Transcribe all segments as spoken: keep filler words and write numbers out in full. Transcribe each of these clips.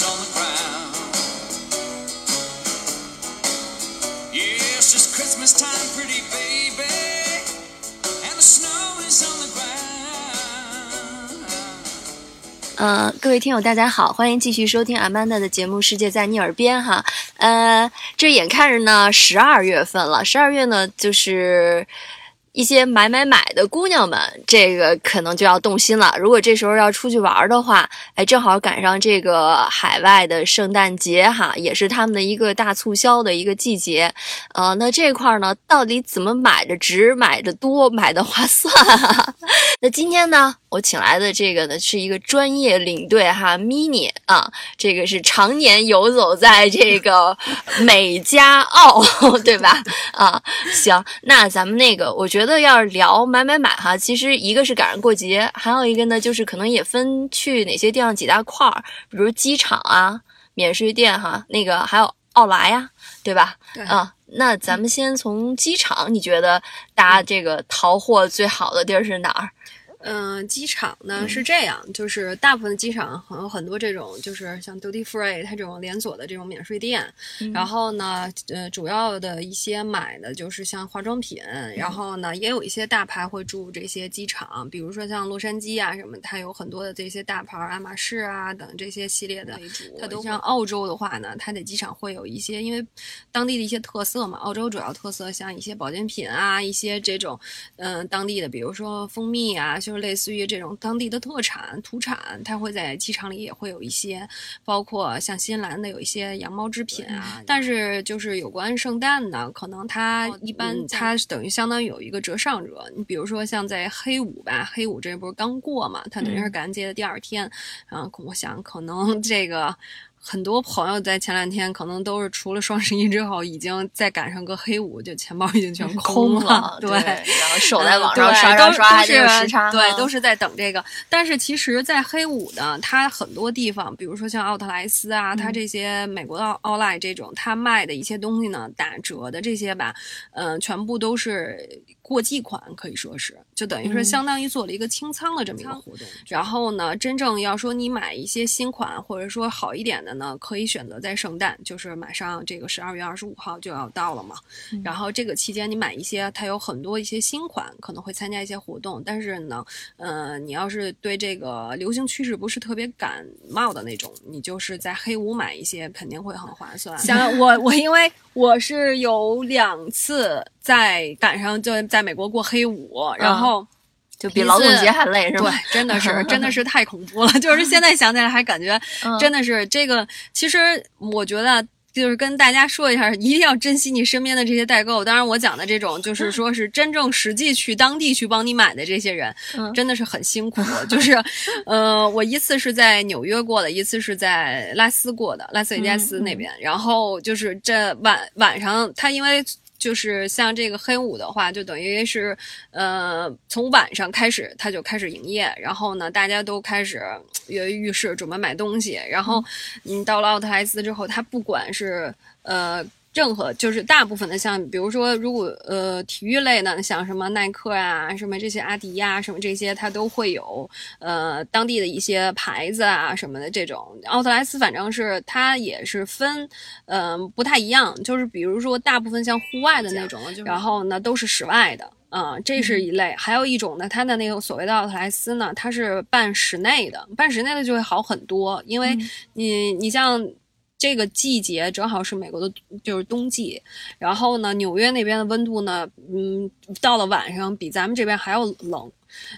boots on the ground. Yes, it's Christmas time, pretty baby, and the snow is on the ground. 呃，各位听友大家好，欢迎继续收听 Amanda 的节目《世界在你耳边》哈。呃，这眼看着呢，十二月份了，十二月呢就是。一些买买买的姑娘们，这个可能就要动心了。如果这时候要出去玩的话，哎，正好赶上这个海外的圣诞节哈，也是他们的一个大促销的一个季节。呃，那这块呢，到底怎么买的值、买的多、买的划算啊？那今天呢，我请来的这个呢是一个专业领队哈 ，Mini 啊，这个是常年游走在这个美加澳，对吧？啊，行，那咱们那个我觉得。觉得要是聊买买买哈，其实一个是赶上过节，还有一个呢就是可能也分去哪些地方几大块儿，比如机场啊、免税店哈，那个还有奥莱呀、啊，对吧？对啊，那咱们先从机场，你觉得大家这个淘货最好的地儿是哪儿？嗯、呃，机场呢是这样，就是大部分的机场有很多这种，就是像 Duty Free 它这种连锁的这种免税店、嗯。然后呢，呃，主要的一些买的就是像化妆品，然后呢也有一些大牌会驻这些机场，比如说像洛杉矶啊什么，它有很多的这些大牌，爱马仕啊等这些系列的。它都像澳洲的话呢，它在机场会有一些，因为当地的一些特色嘛，澳洲主要特色像一些保健品啊，一些这种嗯、呃、当地的，比如说蜂蜜啊。就是类似于这种当地的特产土产，它会在机场里也会有一些，包括像新西兰的有一些羊毛制品啊。但是就是有关圣诞呢，可能它一般它等于相当于有一个折上折。你比如说像在黑五吧，黑五这不是刚过嘛，它等于是感恩节的第二天，嗯，我想可能这个。很多朋友在前两天可能都是除了双十一之后，已经再赶上个黑五，就钱包已经全空了。空了对，对然后手在网上刷刷刷，这个时差，对，都是在等这个。但是其实，在黑五呢，它很多地方，比如说像奥特莱斯啊，嗯、它这些美国的奥莱这种，它卖的一些东西呢，打折的这些吧，嗯、呃，全部都是过季款，可以说是，就等于是相当于做了一个清仓的这么一个活动。嗯、然后呢，真正要说你买一些新款，或者说好一点的。呢，可以选择在圣诞，就是马上这个十二月二十五号就要到了嘛、嗯。然后这个期间你买一些，它有很多一些新款，可能会参加一些活动。但是呢，呃，你要是对这个流行趋势不是特别感冒的那种，你就是在黑五买一些，肯定会很划算。想我我因为我是有两次在赶上就在美国过黑五，然后。嗯就比劳动节还累是吧？对，真的是，真的是太恐怖了。就是现在想起来还感觉，真的是这个。其实我觉得。就是跟大家说一下，一定要珍惜你身边的这些代购。当然，我讲的这种就是说是真正实际去当地去帮你买的这些人，嗯、真的是很辛苦。就是，呃，我一次是在纽约过的，一次是在拉斯过的，拉斯维加斯那边。嗯嗯、然后就是这晚晚上，他因为就是像这个黑五的话，就等于是，呃，从晚上开始他就开始营业，然后呢，大家都开始跃跃欲试，准备买东西。然后你到了奥特莱斯之后，他不管是是呃，任何就是大部分的像，比如说，如果呃体育类呢，像什么耐克啊，什么这些阿迪呀、啊，什么这些，它都会有呃当地的一些牌子啊什么的这种。奥特莱斯反正是它也是分，嗯、呃，不太一样，就是比如说大部分像户外的那种，然后呢都是室外的。嗯，这是一类，还有一种呢，它的那个所谓的奥特莱斯呢，它是办室内的，办室内的就会好很多，因为你、嗯、你像。这个季节正好是美国的，就是冬季。然后呢，纽约那边的温度呢，嗯，到了晚上比咱们这边还要冷。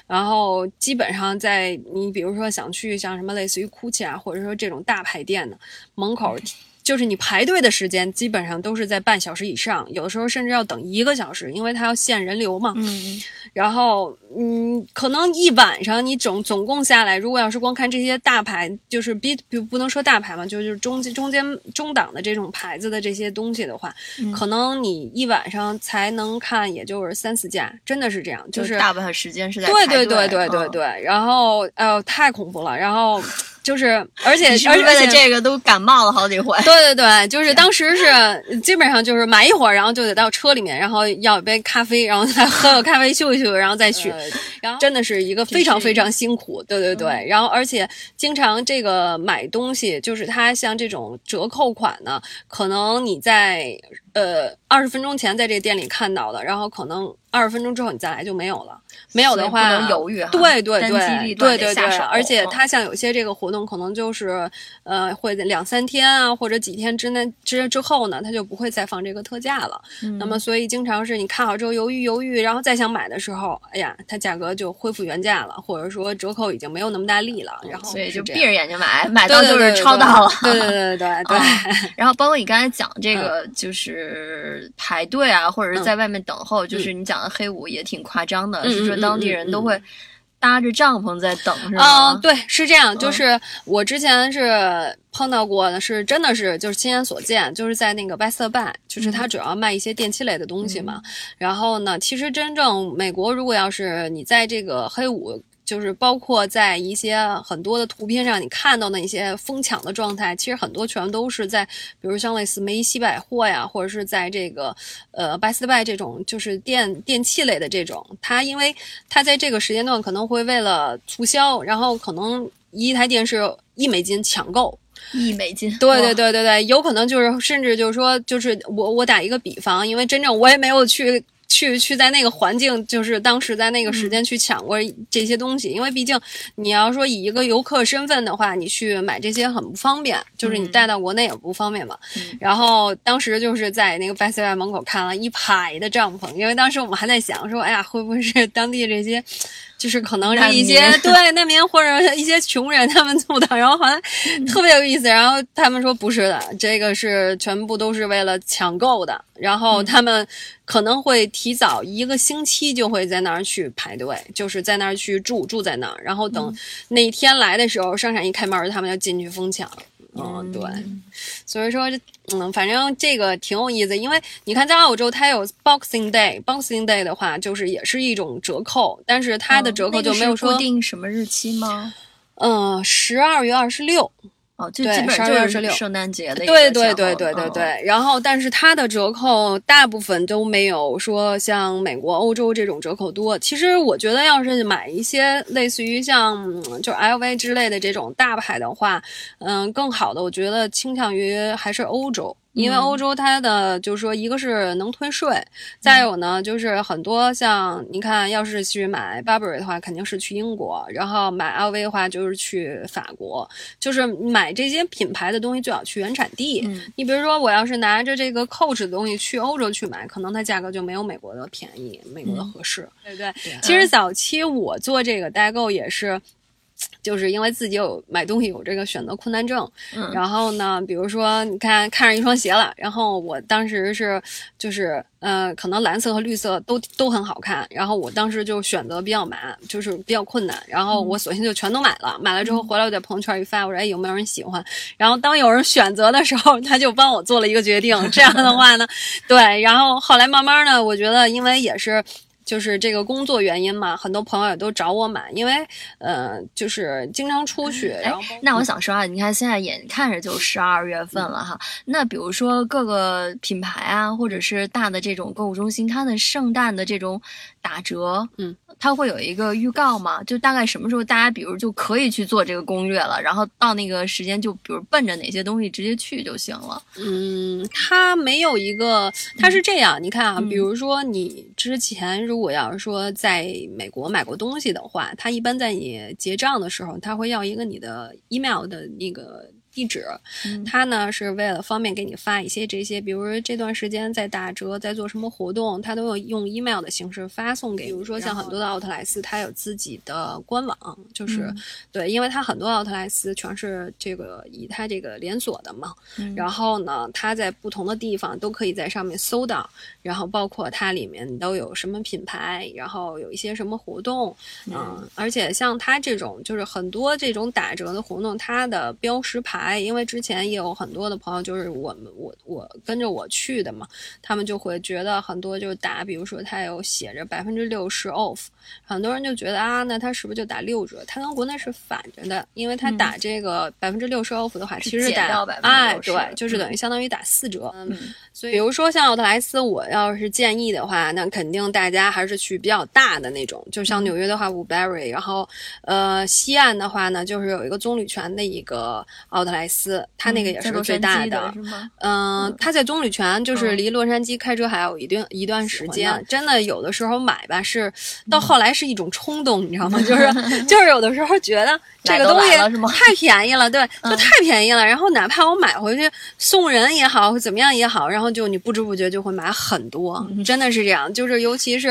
然后基本上在你比如说想去像什么类似于 Gucci 啊，或者说这种大牌店的门口。就是你排队的时间基本上都是在半小时以上，有的时候甚至要等一个小时，因为它要限人流嘛。嗯。然后，嗯，可能一晚上你总总共下来，如果要是光看这些大牌，就是比比不能说大牌嘛，就是中间中间中档的这种牌子的这些东西的话，嗯、可能你一晚上才能看，也就是三四架，真的是这样，就是、就是、大部分时间是在排队。对对对对对对。哦、然后，哎、呃、呦，太恐怖了。然后。就是而且而且这个都感冒了好几回。对对对，就是当时是基本上就是买一会儿，然后就得到车里面，然后要一杯咖啡，然后再喝个咖啡秀一秀，然后再去。然后真的是一个非常非常辛苦，对对对。嗯、然后而且经常这个买东西，就是它像这种折扣款呢，可能你在呃二十分钟前在这个店里看到的，然后可能二十分钟之后你再来就没有了。没有的话不能犹豫，对对对对对对，而且它像有些这个活动可能就是呃会两三天啊或者几天之内之之后呢它就不会再放这个特价了、嗯、那么所以经常是你看好之后犹豫犹豫，然后再想买的时候，哎呀它价格就恢复原价了，或者说折扣已经没有那么大力了，然后所以就闭着眼睛买，买到就是超到了，对对对对 对, 对, 对、嗯、然后包括你刚才讲这个就是排队啊、嗯、或者是在外面等候、嗯、就是你讲的黑五也挺夸张的、嗯，就是说当地人都会搭着帐篷在等，是吗？嗯，对，是这样。就是我之前是碰到过的，是真的是就是亲眼所见，就是在那个 Best Buy， 就是它主要卖一些电器类的东西嘛。嗯、然后呢，其实真正美国，如果要是你在这个黑五。就是包括在一些很多的图片上，你看到的一些疯抢的状态，其实很多全都是在，比如像类似梅西百货呀，或者是在这个呃 Best Buy 这种就是电电器类的这种，它因为它在这个时间段可能会为了促销，然后可能一台电视一美金抢购。一美金，对对对对对，有可能就是甚至就是说，就是我我打一个比方，因为真正我也没有去。去去在那个环境，就是当时在那个时间去抢过这些东西，嗯、因为毕竟你要说以一个游客身份的话，你去买这些很不方便，就是你带到国内也不方便嘛。嗯、然后当时就是在那个 Best Buy 门口看了一排的帐篷，因为当时我们还在想说，哎呀，会不会是当地这些，就是可能让一些对难民或者一些穷人他们住的，然后好像特别有意思。嗯、然后他们说不是的，这个是全部都是为了抢购的，然后他们。嗯可能会提早一个星期就会在那儿去排队，就是在那儿去住住在那儿，然后等那一天来的时候，嗯、商场一开门，他们就进去疯抢。嗯，对，所以说，嗯，反正这个挺有意思，因为你看在澳洲，它有 Boxing Day，Boxing Day 的话就是也是一种折扣，但是它的折扣就没有说、嗯那个、是固定什么日期吗？嗯，十二月二十六。哦，就基本就是圣诞节的一个，对对对对对对。哦、然后，但是它的折扣大部分都没有说像美国、欧洲这种折扣多。其实我觉得，要是买一些类似于像就 L V 之类的这种大牌的话，嗯，更好的，我觉得倾向于还是欧洲。因为欧洲它的就是说一个是能退税、嗯、再有呢就是很多像你看要是去买 Burberry 的话肯定是去英国，然后买 L V 的话就是去法国，就是买这些品牌的东西最好去原产地、嗯、你比如说我要是拿着这个 Coach 的东西去欧洲去买，可能它价格就没有美国的便宜，美国的合适、嗯、对不对？其实早期我做这个代购也是就是因为自己有买东西有这个选择困难症、嗯、然后呢比如说你看看上一双鞋了，然后我当时是就是呃可能蓝色和绿色都都很好看，然后我当时就选择比较麻，就是比较困难，然后我索性就全都买了，买了之后回来我在朋友圈一发，我说哎有没有人喜欢，然后当有人选择的时候他就帮我做了一个决定，这样的话呢对，然后后来慢慢呢我觉得因为也是就是这个工作原因嘛，很多朋友也都找我买，因为呃，就是经常出去。然后哎，那我想说啊，你看现在眼看着就十二月份了哈，嗯、那比如说各个品牌啊，或者是大的这种购物中心，它的圣诞的这种打折，嗯，它会有一个预告嘛？就大概什么时候大家比如就可以去做这个攻略了，然后到那个时间就比如奔着哪些东西直接去就行了。嗯，它没有一个，它是这样，嗯、你看啊，比如说你之前。如果要是说在美国买过东西的话，他一般在你结账的时候，他会要一个你的 email 的那个地址，他、嗯、呢是为了方便给你发一些这些，比如说这段时间在打折，在做什么活动，他都有用 email 的形式发送给你。比如说像很多的奥特莱斯，他有自己的官网，就是、嗯、对，因为他很多奥特莱斯全是这个以他这个连锁的嘛，嗯、然后呢，他在不同的地方都可以在上面搜到。然后包括它里面都有什么品牌，然后有一些什么活动，嗯，嗯而且像它这种就是很多这种打折的活动，它的标识牌来，因为之前也有很多的朋友就是我们我我跟着我去的嘛，他们就会觉得很多就是打，比如说他有写着 百分之六十 off， 很多人就觉得啊，那他是不是就打六折？他跟国内是反着的，因为他打这个 百分之六十 off 的话，嗯、其实打哎对，就是等于相当于打四折。嗯，所以比如说像奥特莱斯，我要是建议的话，那肯定大家还是去比较大的那种，就像纽约的话 Burberry， 然后呃西岸的话呢，就是有一个棕榈泉的一个奥特莱斯，它那个也是最大的。嗯，呃、它在棕榈泉就是离洛杉矶开车还有一定一段时间，真的有的时候买吧是到后来是一种冲动，你知道吗？就是就是有的时候觉得这个东西太便宜了，对，就太便宜了，然后哪怕我买回去送人也好，怎么样也好，然后就你不知不觉就会买很多，真的是这样。就是尤其是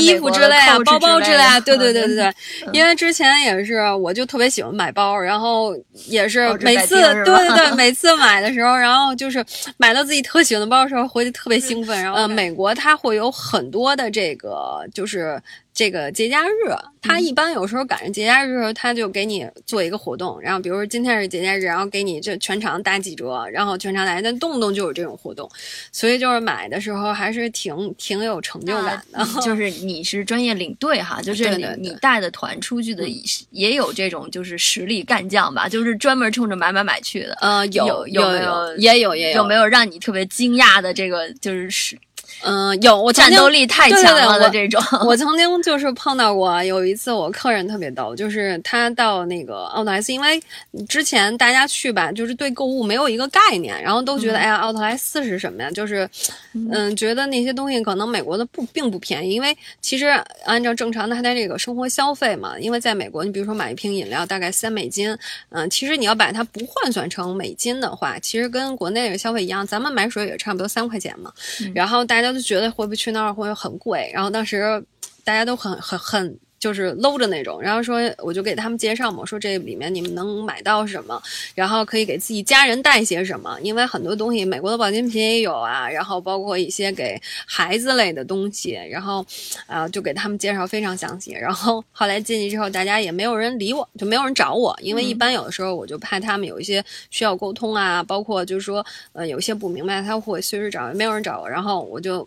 衣服之类啊、包包之类啊，对对对对对。因为之前也是，我就特别喜欢买包，然后也是每次，对对对，每次买的时候，然后就是买到自己特喜欢的包的时候，回去特别兴奋。然后，呃，美国它会有很多的这个就是。这个节假日，他一般有时候赶上节假日的时候，他就给你做一个活动，然后比如说今天是节假日，然后给你这全场打几折，然后全场来，但动不动就有这种活动，所以就是买的时候还是挺挺有成就感的。啊、就是你是专业领队哈，就是你对对对你带的团出去的也有这种就是实力干将吧，就是专门冲着买买买去的。呃，有有有也有也有有没有让你特别惊讶的这个就是。嗯，有我战斗力太强了的这种。我, 我曾经就是碰到过有一次，我客人特别逗，就是他到那个奥特莱斯，因为之前大家去吧，就是对购物没有一个概念，然后都觉得、嗯、哎呀，奥特莱斯是什么呀？就是嗯、呃，觉得那些东西可能美国的不并不便宜，因为其实按照正常的他的这个生活消费嘛，因为在美国，你比如说买一瓶饮料大概三美金，嗯、呃，其实你要把它不换算成美金的话，其实跟国内的消费一样，咱们买水也差不多三块钱嘛，嗯、然后大家。就觉得会不会去那儿会很贵，然后当时大家都很很很就是搂着那种，然后说我就给他们介绍嘛，说这里面你们能买到什么，然后可以给自己家人带些什么，因为很多东西美国的保健品也有啊，然后包括一些给孩子类的东西，然后啊、呃、就给他们介绍非常详细，然后后来进去之后大家也没有人理我，就没有人找我，因为一般有的时候我就怕他们有一些需要沟通啊，包括就是说呃有些不明白他会随时找，没有人找我，然后我就。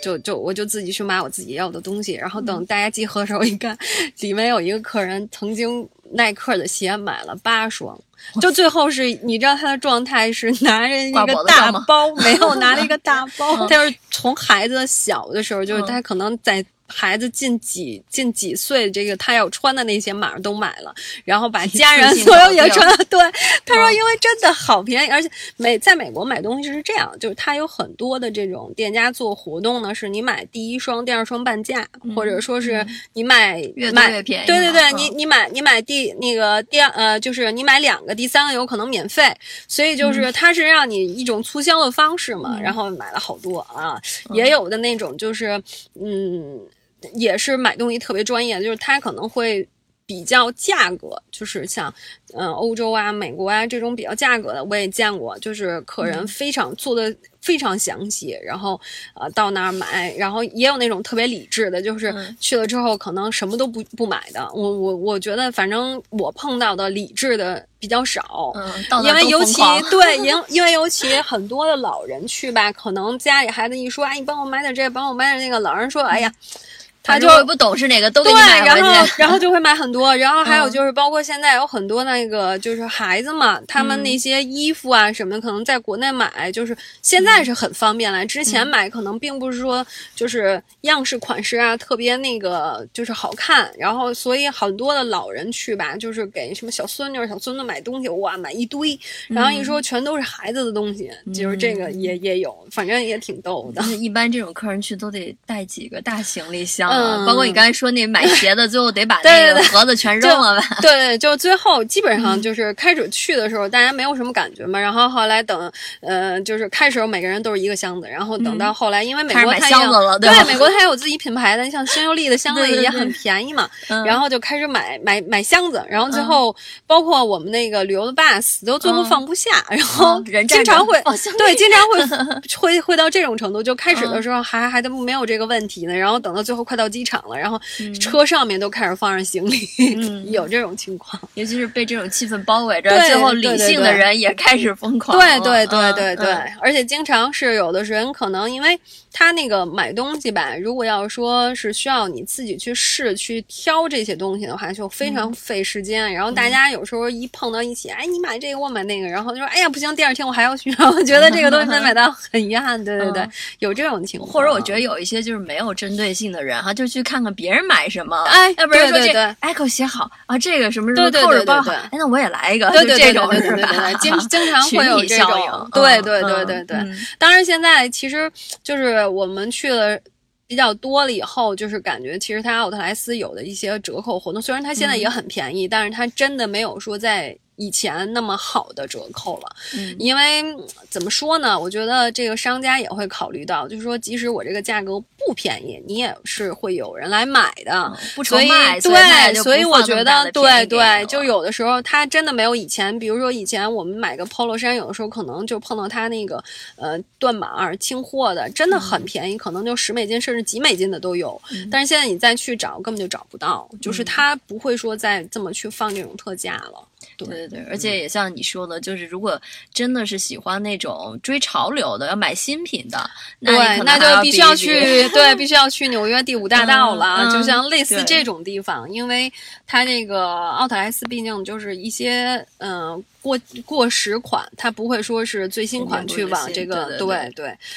就就我就自己去买我自己要的东西，然后等大家集合的时候一看，里面有一个客人曾经耐克的鞋买了八双，就最后是你知道他的状态是拿着一个大包，没有拿了一个大包，他是从孩子小的时候，就是他可能在。孩子近几近几岁，这个他要穿的那些马上都买了，然后把家人所有也穿了。对，他说因为真的好便宜，而且美在美国买东西是这样，就是他有很多的这种店家做活动呢，是你买第一双、第二双半价，嗯、或者说是你买、嗯、越多越便宜。对对对，嗯、你你买你买第那个第二呃，就是你买两个，第三个有可能免费，所以就是他是让你一种促销的方式嘛，嗯、然后买了好多啊，嗯、也有的那种就是嗯。也是买东西特别专业，就是他可能会比较价格，就是像嗯欧洲啊、美国啊这种比较价格的，我也见过，就是客人非常做的非常详细，然后呃到那儿买，然后也有那种特别理智的，就是去了之后可能什么都不不买的。我我我觉得，反正我碰到的理智的比较少，嗯、因为尤其对，因因为尤其很多的老人去吧，可能家里孩子一说，哎，你帮我买点这个，帮我买点那个，老人说，哎呀。他就不懂是哪个都给你买回去，对，然后然后就会买很多，然后还有就是包括现在有很多那个就是孩子嘛，嗯、他们那些衣服啊什么，可能在国内买就是现在是很方便了，嗯、之前买可能并不是说就是样式款式啊、嗯、特别那个就是好看，然后所以很多的老人去吧，就是给什么小孙女小孙子买东西，哇，买一堆，然后一说全都是孩子的东西，嗯、就是这个也也有，反正也挺逗的。一般这种客人去都得带几个大行李箱。嗯，包括你刚才说那买鞋的，最后得把那个盒子全扔了吧？对， 对， 对，就最后基本上就是开始去的时候，大家没有什么感觉嘛。然后后来等，呃，就是开始每个人都是一个箱子，然后等到后来，因为美国它箱子了，对，美国它有自己品牌的，像新秀丽的箱子也很便宜嘛，对对对，然后就开始买买买箱子，然后最后包括我们那个旅游的 bus 都最后放不下，嗯、然后经常会、哦、对，经常会会会到这种程度，就开始的时候还还都没有这个问题呢，然后等到最后快到。到机场了，然后车上面都开始放上行李、嗯、有这种情况，尤其是被这种气氛包围着，最后理性的人也开始疯狂了，对对对对 对, 对、嗯、而且经常是有的人可能因为他那个买东西吧，如果要说是需要你自己去试去挑这些东西的话就非常费时间、嗯、然后大家有时候一碰到一起、嗯、哎你买这个我买那个，然后就说哎呀不行，第二天我还要去，我觉得这个东西没买到很遗憾，对对对、嗯、有这种情况，或者我觉得有一些就是没有针对性的人哈，就去看看别人买什么，哎要不然说这对对对哎口鞋好啊，这个什么什么扣着包好，哎那我也来一个，对对对对对对对对，经经常会有这种，对对对对对、嗯、当然现在其实就是我们去了比较多了以后，就是感觉其实它奥特莱斯有的一些折扣活动，虽然它现在也很便宜、嗯、但是它真的没有说在以前那么好的折扣了、嗯、因为怎么说呢，我觉得这个商家也会考虑到，就是说即使我这个价格不便宜你也是会有人来买的、嗯、不愁卖，所以对，所以我觉得对对，就有的时候他真的没有以前，比如说以前我们买个 polo 衫，有的时候可能就碰到他那个呃断码清货的真的很便宜、嗯、可能就十美金甚至几美金的都有、嗯、但是现在你再去找根本就找不到、嗯、就是他不会说再这么去放这种特价了，对对对，而且也像你说的、嗯、就是如果真的是喜欢那种追潮流的要买新品的，对，那就必须要去对必须要去纽约第五大道了、嗯、就像类似这种地方、嗯、因为它这个奥特莱斯毕竟就是一些嗯、呃、过过时款，它不会说是最新款去往这个、嗯、对对 对, 对,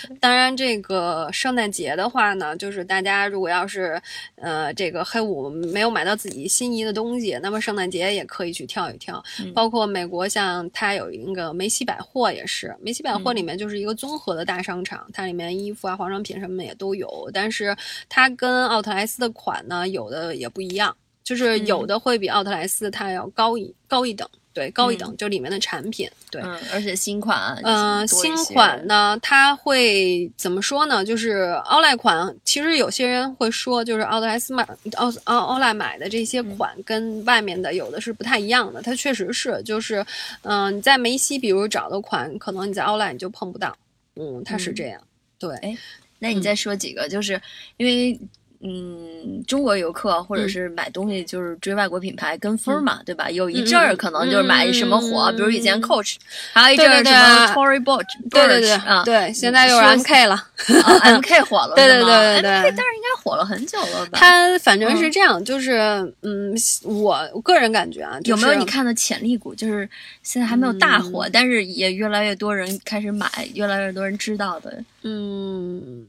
对，当然这个圣诞节的话呢，就是大家如果要是呃这个黑五没有买到自己心仪的东西，那么圣诞节也可以去跳一跳，包括美国像它有一个梅西百货，也是梅西百货里面就是一个综合的大商场、嗯、它里面衣服啊化妆品什么的也都有，但是它跟奥特莱斯的款呢有的也不一样，就是有的会比奥特莱斯它要高一、嗯、高一等，对高一等、嗯、就里面的产品，对、嗯、而且新款嗯、呃、新款呢它会怎么说呢，就是奥莱款其实有些人会说就是奥特莱斯买奥奥奥莱买的这些款跟外面的有的是不太一样的、嗯、它确实是就是嗯、呃、你在梅西比如找的款可能你在奥莱你就碰不到，嗯它是这样、嗯、对，哎那你再说几个、嗯、就是因为嗯，中国游客或者是买东西就是追外国品牌跟风嘛，嗯、对吧？有一阵儿可能就是买什么火，嗯、比如以前 Coach，、嗯、还有一阵儿什么 Tory Burch， 对对对啊，对，现在又是 M K 了、啊、，M K 火了，对对对对对 ，M K 当然应该火了很久了吧？它反正是这样，就是嗯，我个人感觉啊、就是，有没有你看的潜力股？就是现在还没有大火、嗯，但是也越来越多人开始买，越来越多人知道的，嗯。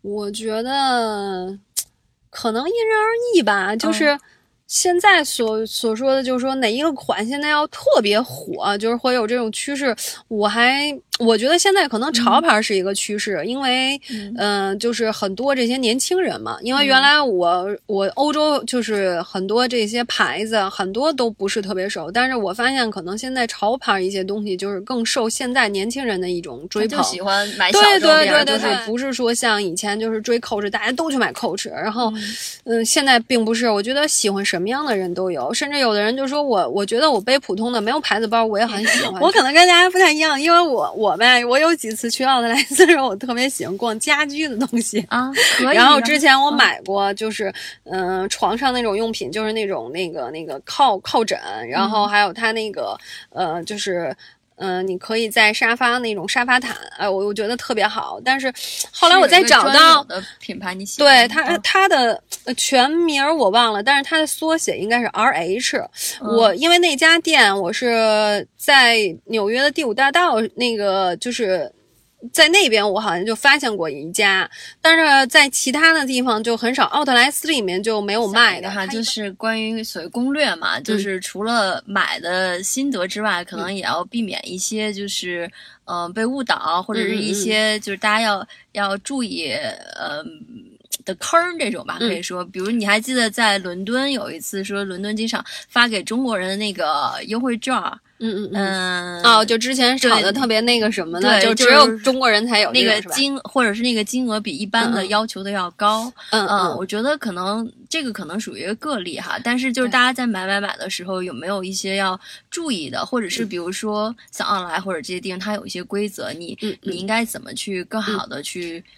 我觉得可能因人而异吧，就是现在所所说的就是说哪一个款现在要特别火，就是会有这种趋势，我还我觉得现在可能潮牌是一个趋势，因为嗯、呃、就是很多这些年轻人嘛，因为原来我我欧洲就是很多这些牌子很多都不是特别熟，但是我发现可能现在潮牌一些东西就是更受现在年轻人的一种追捧，就喜欢买小对对对对对，不是说像以前就是追 Coach 大家都去买 Coach， 然后嗯、呃、现在并不是，我觉得喜欢什么样的人都有，甚至有的人就说我我觉得我背普通的没有牌子包我也很喜欢我可能跟大家不太一样，因为我我我呗，我有几次去奥特莱斯的时候，我特别喜欢逛家居的东西啊。然后之前我买过，就是嗯、呃，床上那种用品，就是那种那个那个靠靠枕，然后还有它那个呃，就是。嗯、呃，你可以在沙发那种沙发毯，哎、呃，我我觉得特别好。但是后来我再找到的品牌你喜欢，你对它它的全名我忘了，但是它的缩写应该是 R H、嗯。我因为那家店我是在纽约的第五大道那个就是。在那边我好像就发现过一家，但是在其他的地方就很少，奥特莱斯里面就没有卖的哈，就是关于所谓攻略嘛、嗯、就是除了买的心得之外，可能也要避免一些就是嗯、呃、被误导，或者是一些就是大家要、嗯、要注意呃的坑这种吧，可以说、嗯、比如你还记得在伦敦有一次说伦敦机场发给中国人的那个优惠券，嗯嗯嗯，哦，就之前炒的特别那个什么的，就只有中国人才有、这个、那个金，或者是那个金额比一般的要求的要高。嗯 嗯, 嗯，我觉得可能这个可能属于一个个例哈，但是就是大家在买买买的时候有没有一些要注意的，或者是比如说像奥莱或者这些地方它有一些规则，你、嗯、你应该怎么去更好的去。嗯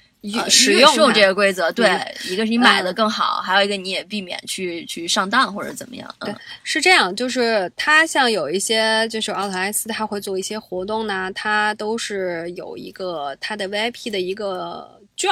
使用、呃、用这个规则，对、嗯、一个是你买的更好、嗯、还有一个你也避免去去上当或者怎么样、嗯、对，是这样，就是它像有一些就是奥特莱斯它会做一些活动呢，它都是有一个它的 V I P 的一个券，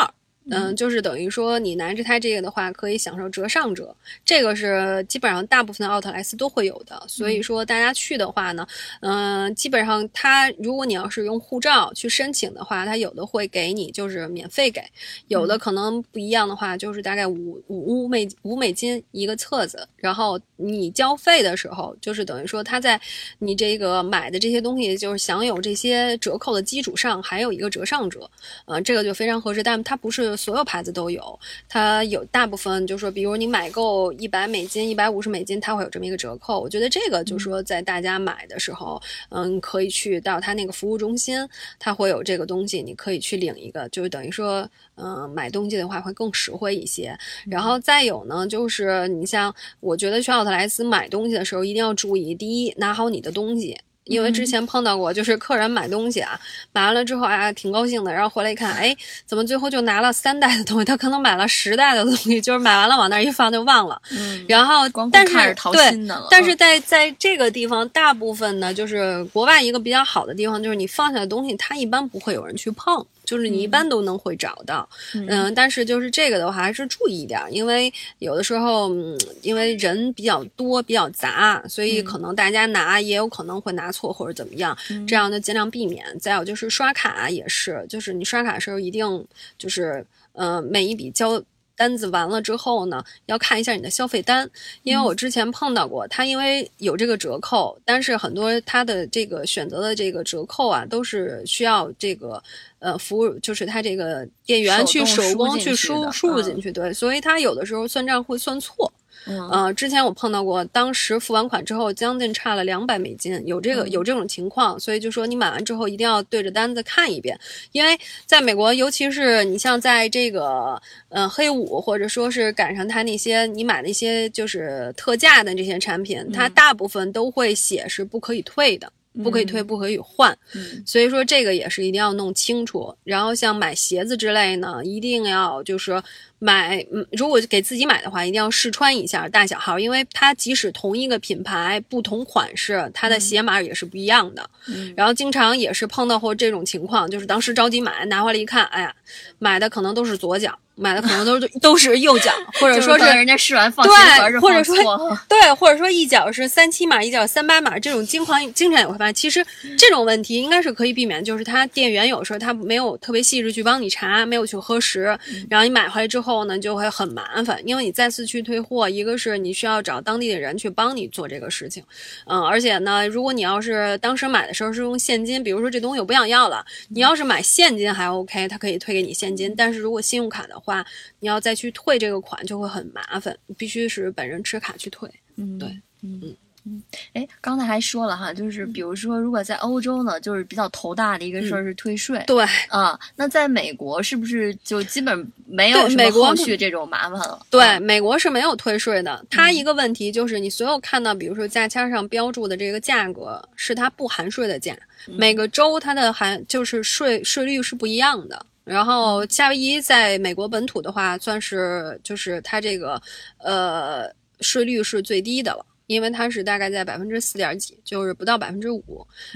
嗯，就是等于说你拿着它这个的话可以享受折上折，这个是基本上大部分的奥特莱斯都会有的，所以说大家去的话呢，嗯、呃，基本上它如果你要是用护照去申请的话，它有的会给你就是免费给，有的可能不一样的话就是大概五五五美五美金一个册子，然后你交费的时候就是等于说它在你这个买的这些东西就是享有这些折扣的基础上还有一个折上折，呃，这个就非常合适，但它不是所有牌子都有，它有大部分就是说比如你买够一百美金一百五十美金它会有这么一个折扣，我觉得这个就是说在大家买的时候 嗯, 嗯可以去到它那个服务中心，它会有这个东西你可以去领一个，就是等于说嗯买东西的话会更实惠一些、嗯、然后再有呢就是你像我觉得去奥特莱斯买东西的时候一定要注意，第一拿好你的东西，因为之前碰到过就是客人买东西啊，买完了之后啊挺高兴的，然后回来一看，哎怎么最后就拿了三袋的东西，他可能买了十袋的东西，就是买完了往那一放就忘了、嗯、然后光看是淘心的了，对，但是在在这个地方大部分呢就是国外一个比较好的地方就是你放下的东西它一般不会有人去碰，就是你一般都能会找到， 嗯, 嗯，但是就是这个的话还是注意一点，因为有的时候、嗯、因为人比较多比较杂，所以可能大家拿也有可能会拿错或者怎么样、嗯、这样就尽量避免。再有就是刷卡也是，就是你刷卡的时候一定就是呃每一笔交单子完了之后呢要看一下你的消费单，因为我之前碰到过他因为有这个折扣，但是很多他的这个选择的这个折扣啊都是需要这个呃服务，就是他这个店员去手工去输输入进去，对，所以他有的时候算账会算错。嗯、呃，之前我碰到过，当时付完款之后将近差了两百美金，有这个有这种情况，所以就说你买完之后一定要对着单子看一遍，因为在美国，尤其是你像在这个呃黑五或者说是赶上他那些你买那些就是特价的这些产品，它大部分都会写是不可以退的。不可以退不可以换、嗯、所以说这个也是一定要弄清楚。然后像买鞋子之类呢一定要就是买，如果给自己买的话一定要试穿一下大小号，因为它即使同一个品牌不同款式它的鞋码也是不一样的、嗯、然后经常也是碰到过这种情况，就是当时着急买拿回来一看，哎呀买的可能都是左脚，买的可能都是都是右脚，或者说是人家试完放心盒是放错，对，或者说对，或者说一脚是三七码，一脚三八码，这种经常经常也会发现。其实这种问题应该是可以避免，就是他店员有时候他没有特别细致去帮你查，没有去核实，然后你买回来之后呢就会很麻烦，因为你再次去退货，一个是你需要找当地的人去帮你做这个事情，嗯，而且呢，如果你要是当时买的时候是用现金，比如说这东西我不想要了，你要是买现金还 OK， 他可以退给你现金，但是如果信用卡的话。话你要再去退这个款就会很麻烦，必须是本人持卡去退。嗯，对，嗯嗯，哎，刚才还说了哈，就是比如说，如果在欧洲呢，就是比较头大的一个事儿是退税。嗯、对啊，那在美国是不是就基本没有什么后续这种麻烦了？对，美 国,、嗯、对美国是没有退税的。它一个问题就是，你所有看到，比如说价签上标注的这个价格，是它不含税的价。每个州它的含就是税税率是不一样的。然后夏威夷在美国本土的话，算是就是它这个呃税率是最低的了，因为它是大概在百分之四点几，就是不到百分之五。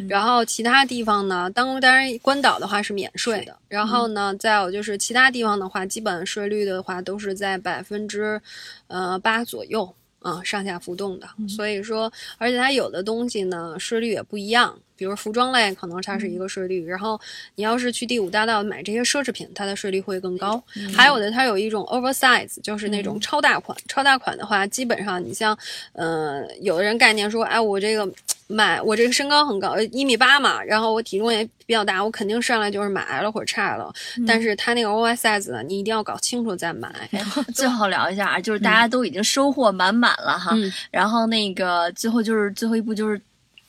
然后其他地方呢，当当然关岛的话是免税的。然后呢，再有就是其他地方的话，基本税率的话都是在百分之呃八左右。啊、嗯，上下浮动的，所以说，而且它有的东西呢，税率也不一样。比如服装类可能它是一个税率，然后你要是去第五大道买这些奢侈品，它的税率会更高。嗯、还有的它有一种 oversize， 就是那种超大款。嗯、超大款的话，基本上你像，呃，有的人概念说，哎，我这个买我这个身高很高，一米八嘛，然后我体重也比较大，我肯定上来就是买 L 或者 X L，、嗯、但是它那个 oversize 呢，你一定要搞清楚再买。最后聊一下，就是大家都已经收获满满。嗯了哈、嗯，然后那个最后就是最后一步就是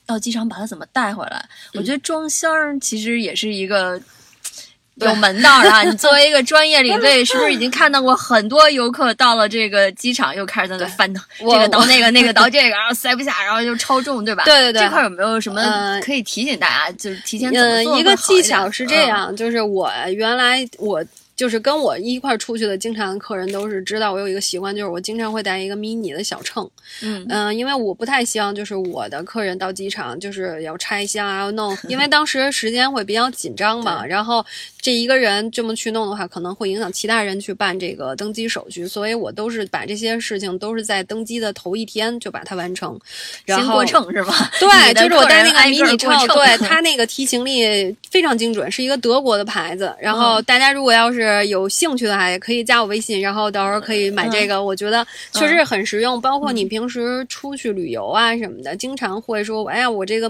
到机场把它怎么带回来。嗯、我觉得装箱其实也是一个有门道的啊。你作为一个专业领队，是不是已经看到过很多游客到了这个机场又开始在那翻腾，这个倒那个，那个倒这个，然后塞不下，然后就超重，对吧？对对对。这块有没有什么可以提醒大家，呃、就是提前怎么做会好一点？一个技巧是这样，嗯、就是我原来我。就是跟我一块出去的经常的客人都是知道我有一个习惯，就是我经常会带一个 mini 的小秤，嗯嗯、呃，因为我不太希望就是我的客人到机场就是要拆箱啊要弄，因为当时时间会比较紧张嘛，然后这一个人这么去弄的话，可能会影响其他人去办这个登机手续，所以我都是把这些事情都是在登机的头一天就把它完成。然后先过秤是吧？对，就是我带那个 mini 秤，对它那个提行李非常精准，是一个德国的牌子。然后大家如果要是是有兴趣的话，也可以加我微信，然后到时候可以买这个、嗯、我觉得确实很实用、嗯、包括你平时出去旅游啊什么的、嗯、经常会说哎呀我这个，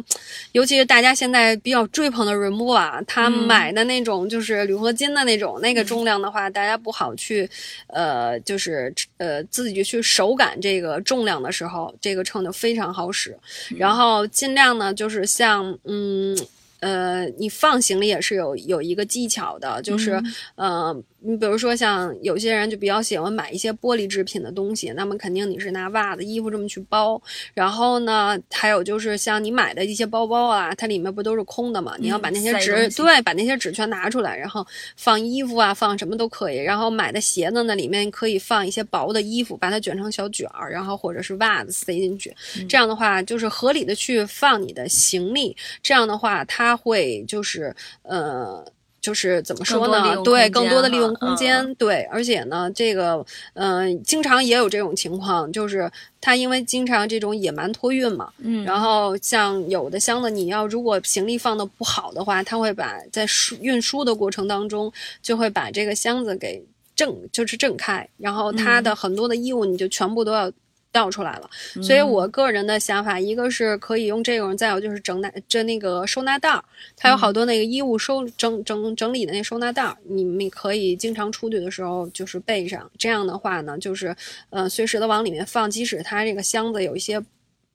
尤其是大家现在比较追捧的 Rimowa， 他买的那种就是铝合金的那种、嗯、那个重量的话，大家不好去呃就是呃自己去手感这个重量的时候，这个秤就非常好使、嗯、然后尽量呢就是像嗯呃，你放行李也是有有一个技巧的，就是，嗯、呃，你比如说像有些人就比较喜欢买一些玻璃制品的东西，那么肯定你是拿袜子、衣服这么去包。然后呢，还有就是像你买的一些包包啊，它里面不都是空的嘛？你要把那些纸，嗯、对，把那些纸全拿出来，然后放衣服啊，放什么都可以。然后买的鞋子呢，里面可以放一些薄的衣服，把它卷成小卷儿，然后或者是袜子塞进去。嗯、这样的话，就是合理的去放你的行李。这样的话，它会就是呃就是怎么说呢，对，更多的利用空间、嗯、对，而且呢这个嗯、呃、经常也有这种情况，就是他因为经常这种野蛮托运嘛，嗯，然后像有的箱子你要如果行李放的不好的话，他会把在运输的过程当中就会把这个箱子给震，就是震开，然后他的很多的衣物你就全部都要倒出来了，所以我个人的想法，嗯、一个是可以用这种，再有就是整那这那个收纳袋，它有好多那个衣物收整整整理的那收纳袋，你们可以经常出去的时候就是备上。这样的话呢，就是呃随时的往里面放，即使它这个箱子有一些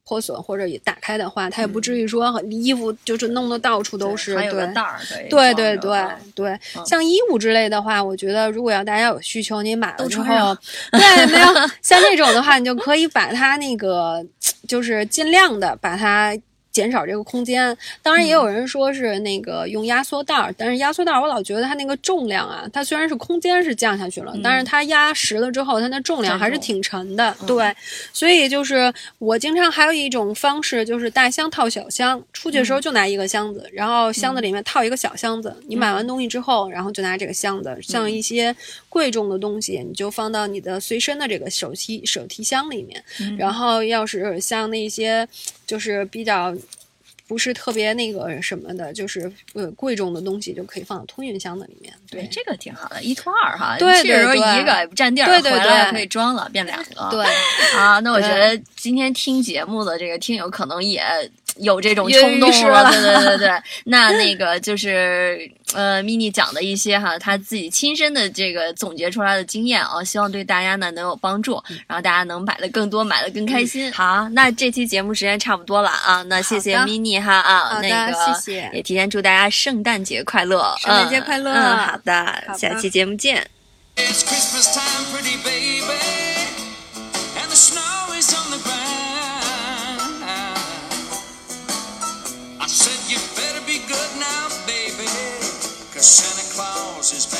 破损或者也打开的话，它也不至于说衣服就是弄得到处都是。嗯、对，还有个袋儿，对对对对，像衣物之类的话，我觉得如果要大家有需求，你买了之后，对，没有像这种的话，你就可以把它那个，就是尽量的把它减少这个空间。当然也有人说是那个用压缩袋、嗯、但是压缩袋我老觉得它那个重量啊，它虽然是空间是降下去了、嗯、但是它压实了之后它的重量还是挺沉的、嗯、对，所以就是我经常还有一种方式就是大箱套小箱，出去的时候就拿一个箱子、嗯、然后箱子里面套一个小箱子、嗯、你买完东西之后然后就拿这个箱子、嗯、像一些贵重的东西你就放到你的随身的这个手提手提箱里面、嗯、然后要是像那些就是比较不是特别那个什么的，就是呃贵重的东西就可以放到通运箱子里面。对，这个挺好的，一拖二哈。对对对，一个也不占地儿，对对对，回来可以装了，变两个。对啊，那我觉得今天听节目的这个听友可能也有这种冲动了，对对对对。那那个就是呃 ，mini 讲的一些哈，他自己亲身的这个总结出来的经验啊、哦，希望对大家呢能有帮助，然后大家能买的更多，买的更开心。嗯、好，那这期节目时间差不多了啊，那谢谢 mini 哈啊，那个谢谢，也提前祝大家圣诞节快乐，圣诞节快乐，嗯嗯、好的，好的，下期节目见。Santa Claus is back.